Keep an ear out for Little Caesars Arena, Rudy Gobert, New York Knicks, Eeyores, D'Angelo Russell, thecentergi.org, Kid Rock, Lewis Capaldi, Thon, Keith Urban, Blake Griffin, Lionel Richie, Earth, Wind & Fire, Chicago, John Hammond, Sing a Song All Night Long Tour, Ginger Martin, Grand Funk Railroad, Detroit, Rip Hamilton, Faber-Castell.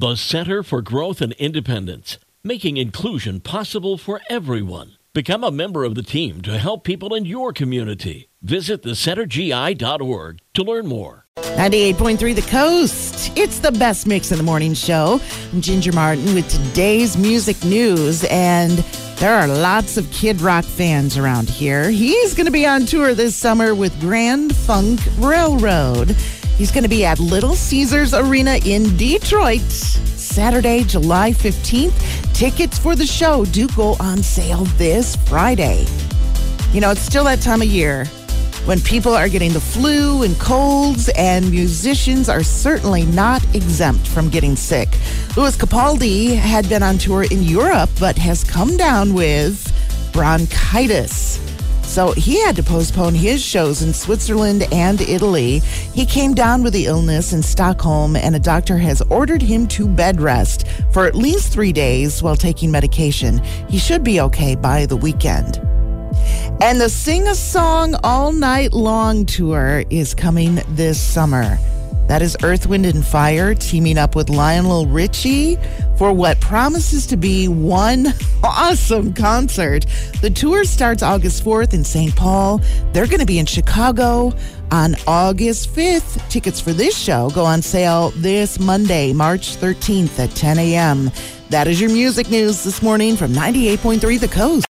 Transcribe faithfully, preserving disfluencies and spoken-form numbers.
the Center for Growth and Independence, making inclusion possible for everyone. Become a member of the team to help people in your community. Visit the center g i dot org to learn more. ninety-eight point three The Coast. It's the best mix in the morning show. I'm Ginger Martin with today's music news, and there are lots of Kid Rock fans around here. He's going to be on tour this summer with Grand Funk Railroad. He's going to be at Little Caesars Arena in Detroit, Saturday, July fifteenth. Tickets for the show do go on sale this Friday. You know, it's still that time of year when people are getting the flu and colds, and musicians are certainly not exempt from getting sick. Lewis Capaldi had been on tour in Europe, but has come down with bronchitis. So he had to postpone his shows in Switzerland and Italy. He came down with the illness in Stockholm, and a doctor has ordered him to bed rest for at least three days while taking medication. He should be okay by the weekend. And the Sing a Song All Night Long Tour is coming this summer. That is Earth, Wind, and Fire teaming up with Lionel Richie for what promises to be one awesome concert. The tour starts August fourth in Saint Paul. They're going to be in Chicago on August fifth. Tickets for this show go on sale this Monday, March thirteenth at ten a.m. That is your music news this morning from ninety-eight point three The Coast.